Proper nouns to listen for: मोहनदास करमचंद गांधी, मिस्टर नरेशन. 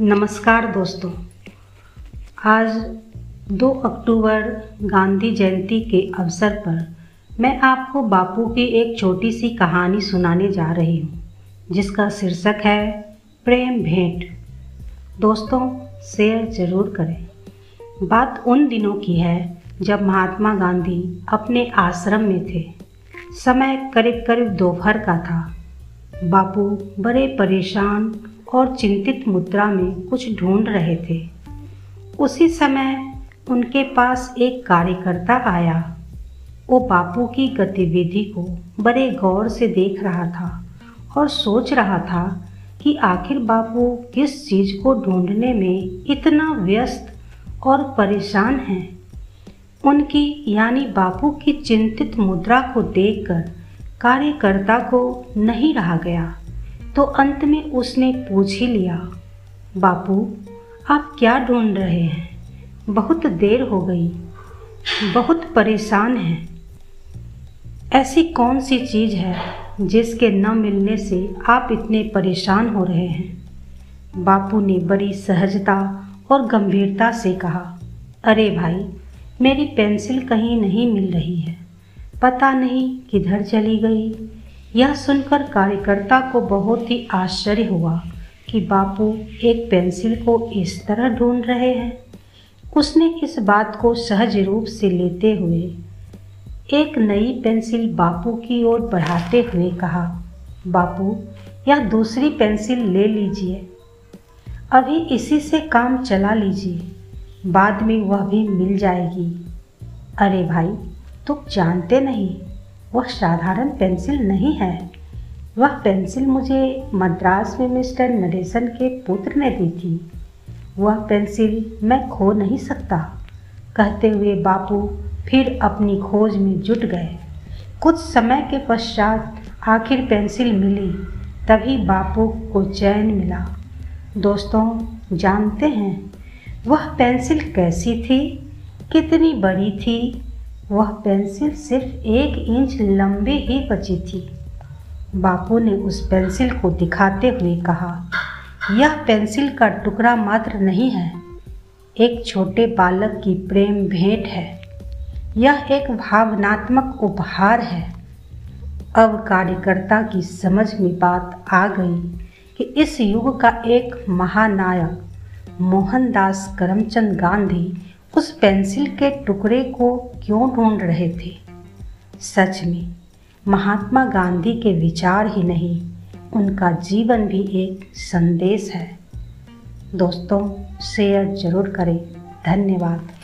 नमस्कार दोस्तों, आज 2 अक्टूबर गांधी जयंती के अवसर पर मैं आपको बापू की एक छोटी सी कहानी सुनाने जा रही हूँ, जिसका शीर्षक है प्रेम भेंट। दोस्तों, शेयर ज़रूर करें। बात उन दिनों की है जब महात्मा गांधी अपने आश्रम में थे। समय करीब दोपहर का था। बापू बड़े परेशान और चिंतित मुद्रा में कुछ ढूंढ रहे थे। उसी समय उनके पास एक कार्यकर्ता आया। वो बापू की गतिविधि को बड़े गौर से देख रहा था और सोच रहा था कि आखिर बापू किस चीज़ को ढूंढने में इतना व्यस्त और परेशान हैं। उनकी यानी बापू की चिंतित मुद्रा को देखकर कार्यकर्ता को नहीं रहा गया, तो अंत में उसने पूछ ही लिया, बापू आप क्या ढूंढ रहे हैं? बहुत देर हो गई, बहुत परेशान हैं। ऐसी कौन सी चीज़ है जिसके न मिलने से आप इतने परेशान हो रहे हैं? बापू ने बड़ी सहजता और गंभीरता से कहा, अरे भाई, मेरी पेंसिल कहीं नहीं मिल रही है, पता नहीं किधर चली गई। यह सुनकर कार्यकर्ता को बहुत ही आश्चर्य हुआ कि बापू एक पेंसिल को इस तरह ढूंढ रहे हैं। उसने इस बात को सहज रूप से लेते हुए एक नई पेंसिल बापू की ओर बढ़ाते हुए कहा, बापू यह दूसरी पेंसिल ले लीजिए, अभी इसी से काम चला लीजिए, बाद में वह भी मिल जाएगी। अरे भाई, तुम जानते नहीं, वह साधारण पेंसिल नहीं है, वह पेंसिल मुझे मद्रास में मिस्टर नरेशन के पुत्र ने दी थी। वह पेंसिल मैं खो नहीं सकता। कहते हुए बापू फिर अपनी खोज में जुट गए। कुछ समय के पश्चात आखिर पेंसिल मिली, तभी बापू को चैन मिला। दोस्तों, जानते हैं वह पेंसिल कैसी थी, कितनी बड़ी थी? वह पेंसिल सिर्फ 1 इंच लंबी ही बची थी। बापू ने उस पेंसिल को दिखाते हुए कहा, यह पेंसिल का टुकड़ा मात्र नहीं है, एक छोटे बालक की प्रेम भेंट है, यह एक भावनात्मक उपहार है। अब कार्यकर्ता की समझ में बात आ गई कि इस युग का एक महानायक मोहनदास करमचंद गांधी उस पेंसिल के टुकड़े को क्यों ढूंढ रहे थे। सच में महात्मा गांधी के विचार ही नहीं, उनका जीवन भी एक संदेश है। दोस्तों, शेयर ज़रूर करें। धन्यवाद।